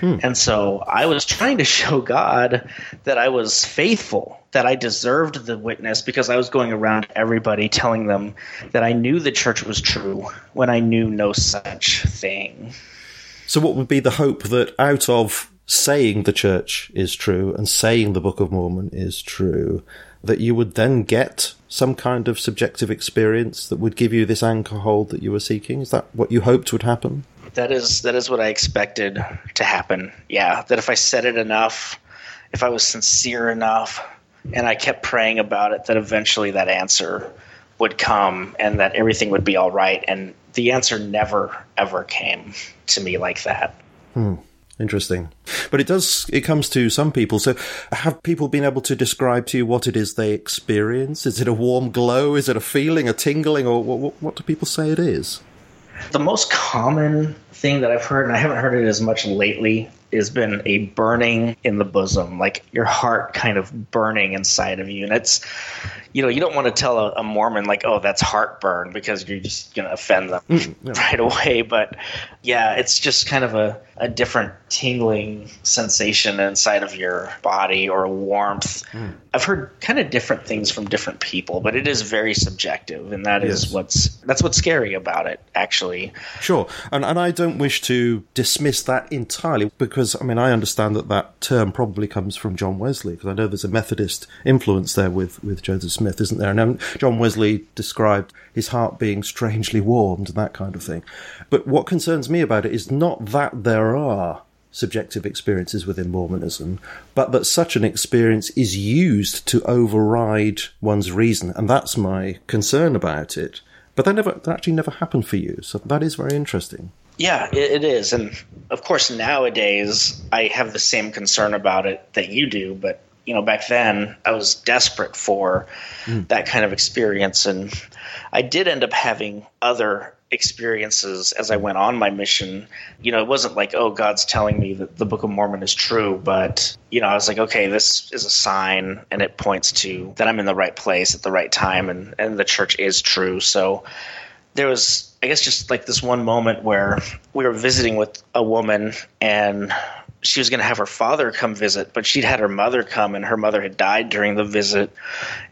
Hmm. And so I was trying to show God that I was faithful, that I deserved the witness, because I was going around everybody telling them that I knew the church was true when I knew no such thing. So what would be the hope that out of saying the church is true and saying the Book of Mormon is true, that you would then get some kind of subjective experience that would give you this anchor hold that you were seeking? Is that what you hoped would happen? That is that is what I expected to happen, yeah. That if I said it enough, if I was sincere enough, and I kept praying about it, that eventually that answer would come and that everything would be all right. And the answer never, ever came to me like that. Hmm. Interesting. But it does, it comes to some people. So have people been able to describe to you what it is they experience? Is it a warm glow? Is it a feeling, a tingling? Or what, what, what do people say it is? The most common thing that I've heard, and I haven't heard it as much lately, has been a burning in the bosom, like your heart kind of burning inside of you. And it's, you know, you don't want to tell a, a Mormon like, oh, that's heartburn, because you're just going to offend them mm, yeah. right away. But yeah, it's just kind of a, a different tingling sensation inside of your body, or warmth. Mm. I've heard kind of different things from different people, but it is very subjective. And that yes. is what's, that's what's scary about it, actually. Sure. And, and I don't wish to dismiss that entirely, because Because, I mean, I understand that that term probably comes from John Wesley, because I know there's a Methodist influence there with, with Joseph Smith, isn't there? And John Wesley described his heart being strangely warmed and that kind of thing. But what concerns me about it is not that there are subjective experiences within Mormonism, but that such an experience is used to override one's reason. And that's my concern about it. But that, never, that actually never happened for you. So that is very interesting. Yeah, it is. And of course, nowadays, I have the same concern about it that you do. But, you know, back then, I was desperate for mm. that kind of experience. And I did end up having other experiences as I went on my mission. You know, it wasn't like, oh, God's telling me that the Book of Mormon is true. But, you know, I was like, okay, this is a sign, and it points to that I'm in the right place at the right time, and, and the church is true. So there was, I guess, just like this one moment where we were visiting with a woman, and she was going to have her father come visit, but she'd had her mother come, and her mother had died during the visit.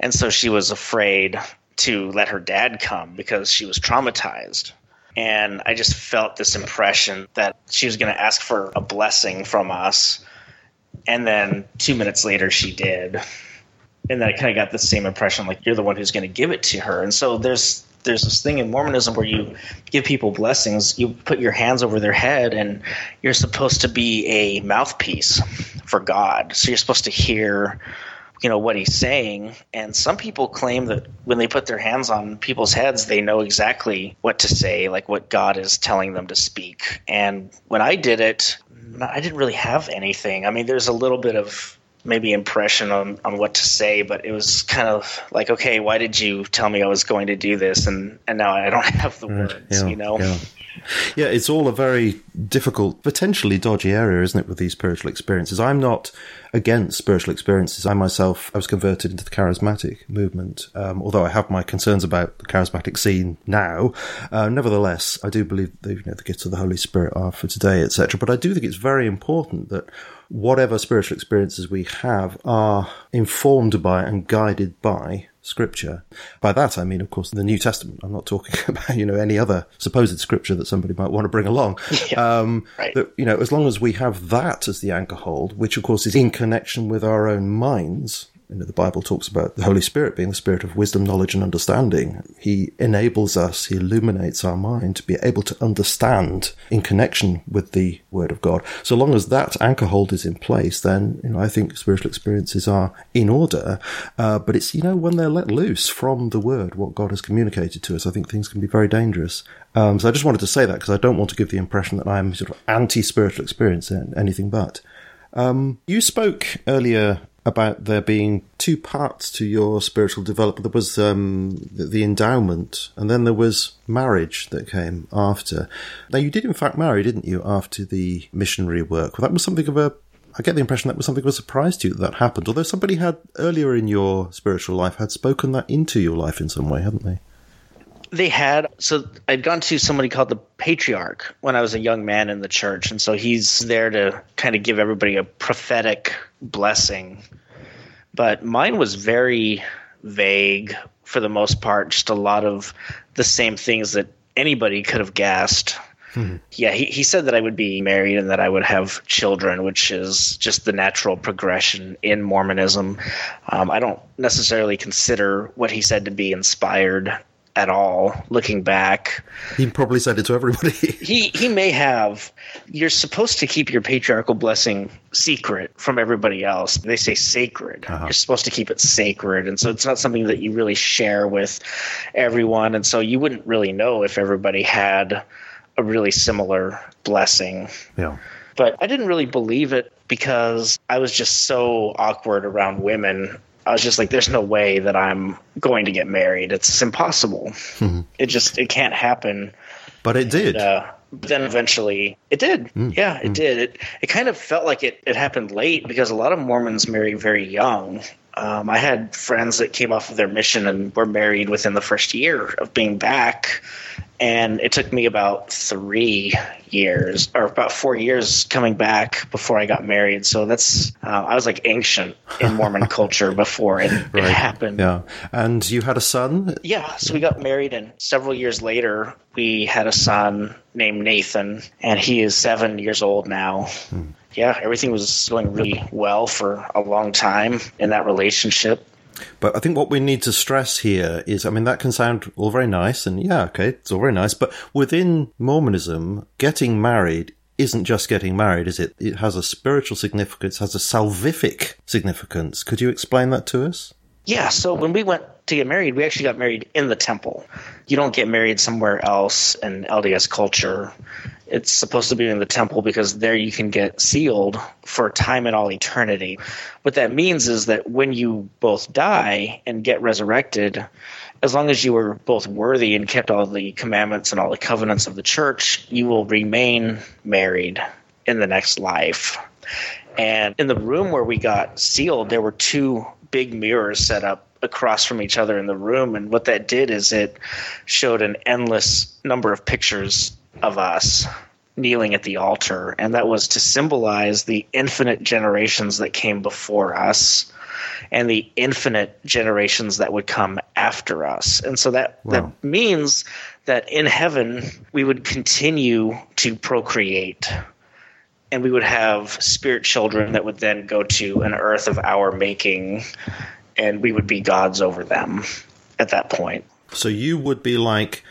And so she was afraid to let her dad come because she was traumatized. And I just felt this impression that she was going to ask for a blessing from us. And then two minutes later, she did. And then I kind of got the same impression, like, you're the one who's going to give it to her. And so there's There's this thing in Mormonism where you give people blessings, you put your hands over their head, and you're supposed to be a mouthpiece for God. So you're supposed to hear, you know, what he's saying. And some people claim that when they put their hands on people's heads, they know exactly what to say, like what God is telling them to speak. And when I did it, I didn't really have anything. I mean, there's a little bit of maybe impression on, on what to say, but it was kind of like, okay, why did you tell me I was going to do this? And, and now I don't have the words, yeah, you know? Yeah. yeah, it's all a very difficult, potentially dodgy area, isn't it, with these spiritual experiences? I'm not against spiritual experiences. I myself, I was converted into the charismatic movement, um, although I have my concerns about the charismatic scene now. Uh, nevertheless, I do believe that, you know, the gifts of the Holy Spirit are for today, et cetera. But I do think it's very important that whatever spiritual experiences we have are informed by and guided by Scripture. By that, I mean, of course, the New Testament. I'm not talking about, you know, any other supposed Scripture that somebody might want to bring along. Yeah, um, right. That, you know, as long as we have that as the anchor hold, which, of course, is in connection with our own minds, You know, the Bible talks about the Holy Spirit being the spirit of wisdom, knowledge, and understanding. He enables us, he illuminates our mind to be able to understand in connection with the Word of God. So long as that anchor hold is in place, then, you know, I think spiritual experiences are in order. Uh, but it's, you know, when they're let loose from the Word, what God has communicated to us, I think things can be very dangerous. Um, so I just wanted to say that because I don't want to give the impression that I'm sort of anti-spiritual experience and anything but. Um, you spoke earlier about there being two parts to your spiritual development. There was um, the, the endowment, and then there was marriage that came after. Now, you did in fact marry, didn't you, after the missionary work? Well, that was something of a, I get the impression that was something of a surprise to you that that happened, although somebody had earlier in your spiritual life had spoken that into your life in some way, hadn't they? They had. So I'd gone to somebody called the Patriarch when I was a young man in the church. And so he's there to kind of give everybody a prophetic blessing. But mine was very vague for the most part, just a lot of the same things that anybody could have guessed. Hmm. Yeah, he, he said that I would be married and that I would have children, which is just the natural progression in Mormonism. Um, I don't necessarily consider what he said to be inspired at all, looking back. He probably said it to everybody. he he may have. You're supposed to keep your patriarchal blessing secret from everybody else. They say sacred. Uh-huh. You're supposed to keep it sacred. And so it's not something that you really share with everyone. And so you wouldn't really know if everybody had a really similar blessing. Yeah. But I didn't really believe it because I was just so awkward around women. I was just like, there's no way that I'm going to get married. It's impossible. Mm-hmm. It just, it can't happen. But it did. And, uh, then eventually it did. Mm-hmm. Yeah, it did. It it kind of felt like it, it happened late because a lot of Mormons marry very young. Um, I had friends that came off of their mission and were married within the first year of being back. And it took me about three years or about four years coming back before I got married. So that's uh, I was like ancient in Mormon culture before it, right. it happened. Yeah. And you had a son? Yeah. So we got married and several years later we had a son named Nathan and he is seven years old now. Hmm. Yeah, everything was going really well for a long time in that relationship. But I think what we need to stress here is, I mean, that can sound all very nice, and yeah, okay, it's all very nice, but within Mormonism, getting married isn't just getting married, is it? It has a spiritual significance, has a salvific significance. Could you explain that to us? Yeah, so when we went to get married, we actually got married in the temple. You don't get married somewhere else in L D S culture. It's supposed to be in the temple because there you can get sealed for time and all eternity. What that means is that when you both die and get resurrected, as long as you were both worthy and kept all the commandments and all the covenants of the church, you will remain married in the next life. And in the room where we got sealed, there were two big mirrors set up across from each other in the room. And what that did is it showed an endless number of pictures of us kneeling at the altar, and that was to symbolize the infinite generations that came before us and the infinite generations that would come after us. And so that, wow. that means that in heaven we would continue to procreate and we would have spirit children that would then go to an earth of our making, and we would be gods over them at that point. So you would be like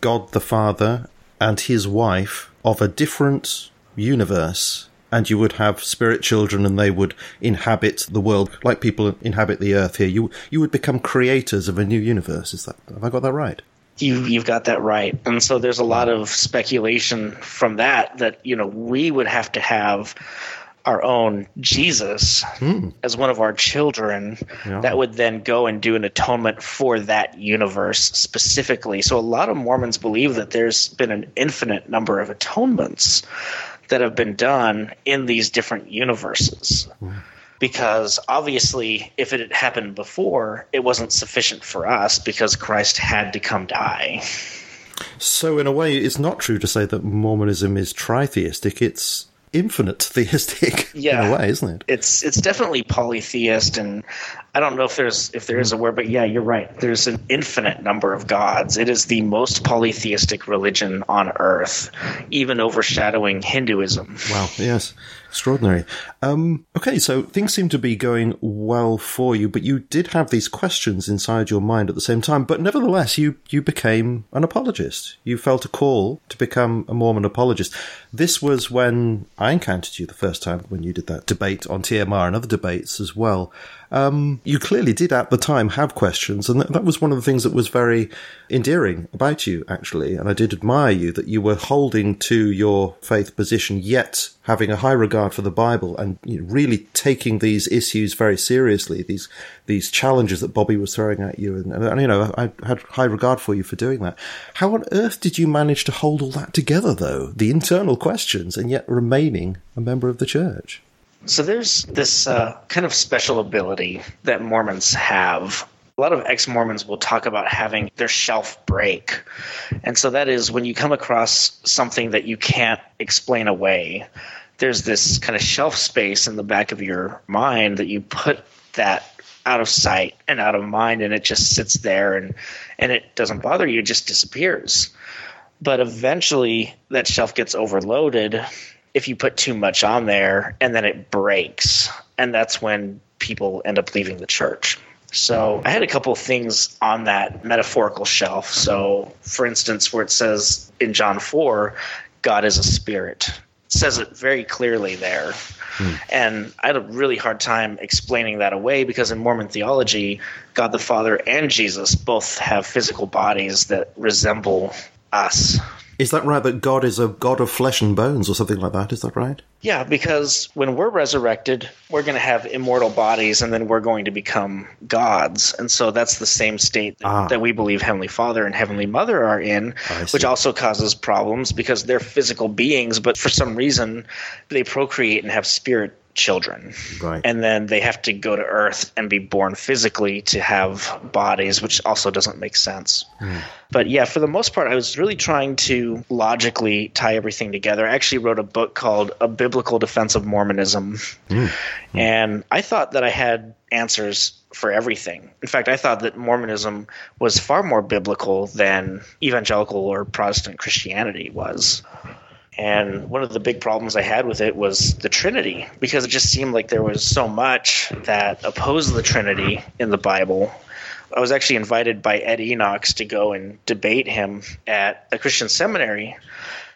God the Father and his wife of a different universe, and you would have spirit children and they would inhabit the world like people inhabit the earth here. You you would become creators of a new universe. Is that, have I got that right? You, you've got that right. And so there's a lot of speculation from that that, you know, we would have to have our own Jesus mm. as one of our children yeah. that would then go and do an atonement for that universe specifically. So a lot of Mormons believe that there's been an infinite number of atonements that have been done in these different universes mm. because obviously if it had happened before, it wasn't sufficient for us because Christ had to come die. So in a way, it's not true to say that Mormonism is tritheistic. It's infinite theistic yeah, in a way, isn't it? It's it's definitely polytheist, and I don't know if there's if there is a word, but yeah, you're right. There's an infinite number of gods. It is the most polytheistic religion on earth, even overshadowing Hinduism. Wow, yes. Extraordinary. Um, okay, so things seem to be going well for you, but you did have these questions inside your mind at the same time. But nevertheless, you, you became an apologist. You felt a call to become a Mormon apologist. This was when I encountered you the first time, when you did that debate on T M R and other debates as well. Um, you clearly did at the time have questions, and that, that was one of the things that was very endearing about you, actually. And I did admire you, that you were holding to your faith position, yet having a high regard for the Bible and, you know, really taking these issues very seriously, these these challenges that Bobby was throwing at you. And, and, you know, I had high regard for you for doing that. How on earth did you manage to hold all that together, though, the internal questions, and yet remaining a member of the church? So there's this uh, kind of special ability that Mormons have. A lot of ex-Mormons will talk about having their shelf break. And so that is when you come across something that you can't explain away, there's this kind of shelf space in the back of your mind that you put that out of sight and out of mind, and it just sits there, and, and it doesn't bother you, it just disappears. But eventually that shelf gets overloaded if you put too much on there, and then it breaks. And that's when people end up leaving the church. So I had a couple of things on that metaphorical shelf. So, for instance, where it says in John four, God is a spirit. It says it very clearly there. Hmm. And I had a really hard time explaining that away, because in Mormon theology, God the Father and Jesus both have physical bodies that resemble us. Is that right, that God is a God of flesh and bones or something like that? Is that right? Yeah, because when we're resurrected, we're going to have immortal bodies, and then we're going to become gods. And so that's the same state ah. that we believe Heavenly Father and Heavenly Mother are in, which also causes problems because they're physical beings, but for some reason they procreate and have spirit children. Right. And then they have to go to earth and be born physically to have bodies, which also doesn't make sense. Mm. But yeah, for the most part, I was really trying to logically tie everything together. I actually wrote a book called A Biblical Defense of Mormonism. Mm. Mm. And I thought that I had answers for everything. In fact, I thought that Mormonism was far more biblical than evangelical or Protestant Christianity was. And one of the big problems I had with it was the Trinity, because it just seemed like there was so much that opposed the Trinity in the Bible. I was actually invited by Ed Enochs to go and debate him at a Christian seminary.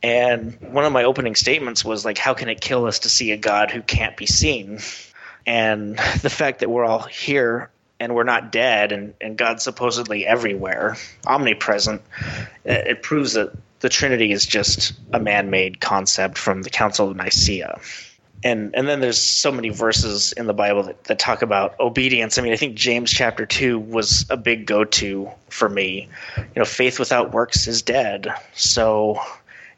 And one of my opening statements was like, how can it kill us to see a God who can't be seen? And the fact that we're all here and we're not dead, and, and God's supposedly everywhere, omnipresent, it, it proves that the Trinity is just a man-made concept from the Council of Nicaea. And and then there's so many verses in the Bible that, that talk about obedience. I mean, I think James chapter two was a big go-to for me. You know, faith without works is dead. So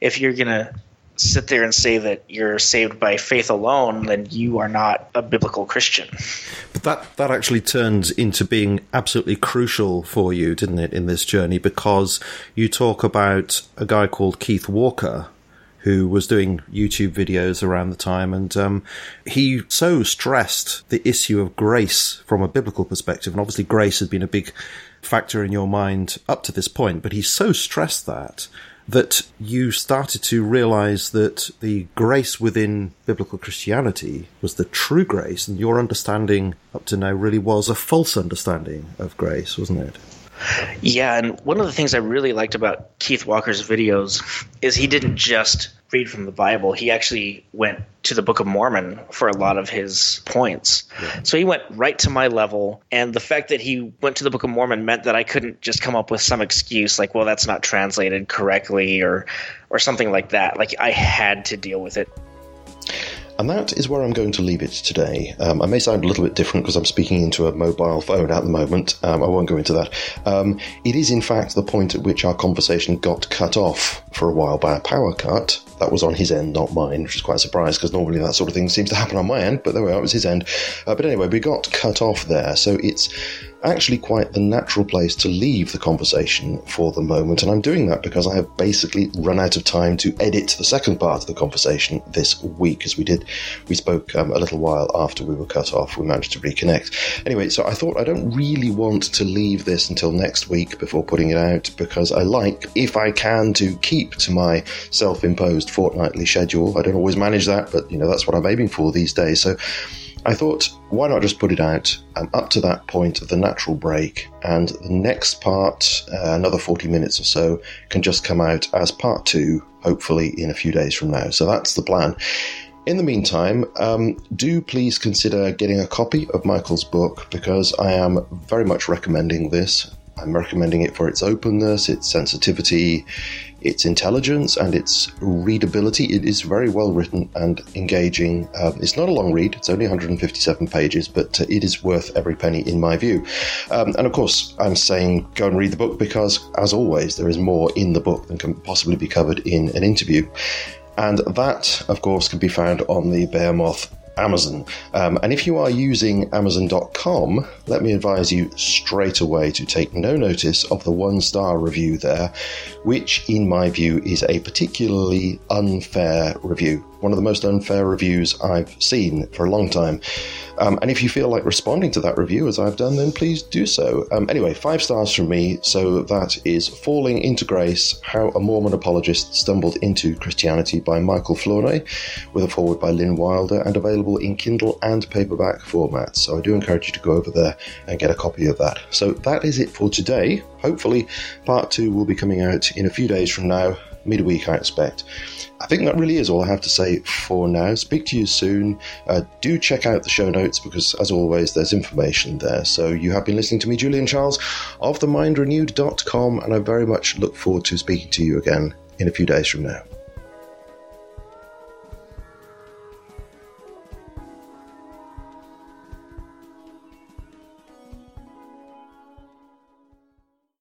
if you're going to sit there and say that you're saved by faith alone, then you are not a biblical Christian. But that, that actually turns into being absolutely crucial for you, didn't it, in this journey? Because you talk about a guy called Keith Walker, who was doing YouTube videos around the time, and um, he so stressed the issue of grace from a biblical perspective, and obviously grace has been a big factor in your mind up to this point, but he so stressed that that you started to realize that the grace within biblical Christianity was the true grace, and your understanding up to now really was a false understanding of grace, wasn't it? Yeah, and one of the things I really liked about Keith Walker's videos is he didn't just read from the Bible. He actually went to the Book of Mormon for a lot of his points. Yeah. So he went right to my level, and the fact that he went to the Book of Mormon meant that I couldn't just come up with some excuse like, well, that's not translated correctly or or something like that. Like, I had to deal with it. And that is where I'm going to leave it today. Um, I may sound a little bit different because I'm speaking into a mobile phone at the moment. Um, I won't go into that. Um, it is, in fact, the point at which our conversation got cut off for a while by a power cut. That was on his end, not mine, which is quite a surprise, because normally that sort of thing seems to happen on my end, but there we are, it was his end. Uh, but anyway, we got cut off there, so it's actually quite the natural place to leave the conversation for the moment, and I'm doing that because I have basically run out of time to edit the second part of the conversation this week, as we did we spoke um, a little while after we were cut off. We managed to reconnect anyway, so I thought I don't really want to leave this until next week before putting it out, because I like, if I can, to keep to my self-imposed fortnightly schedule. I don't always manage that, but you know, that's what I'm aiming for these days. So I thought, why not just put it out um, up to that point of the natural break, and the next part, uh, another forty minutes or so, can just come out as part two, hopefully in a few days from now. So that's the plan. In the meantime, um, do please consider getting a copy of Michael's book, because I am very much recommending this. I'm recommending it for its openness, its sensitivity, its intelligence, and its readability. It is very well written and engaging. Um, it's not a long read. It's only one hundred fifty-seven pages, but uh, it is worth every penny in my view. Um, and of course, I'm saying go and read the book because, as always, there is more in the book than can possibly be covered in an interview. And that, of course, can be found on the Behemoth Amazon. Um, and if you are using amazon dot com, let me advise you straight away to take no notice of the one-star review there, which, in my view, is a particularly unfair review. One of the most unfair reviews I've seen for a long time. Um, and if you feel like responding to that review, as I've done, then please do so. Um, anyway, five stars from me. So that is Falling Into Grace, How a Mormon Apologist Stumbled Into Christianity by Michael Flournoy, with a foreword by Lynn Wilder, and available in Kindle and paperback formats. So I do encourage you to go over there and get a copy of that. So that is it for today. Hopefully part two will be coming out in a few days from now. Midweek, I expect. I think that really is all I have to say for now. Speak to you soon. Uh, do check out the show notes, because as always there's information there. So you have been listening to me, Julian Charles of the mind renewed dot com, and I very much look forward to speaking to you again in a few days from now.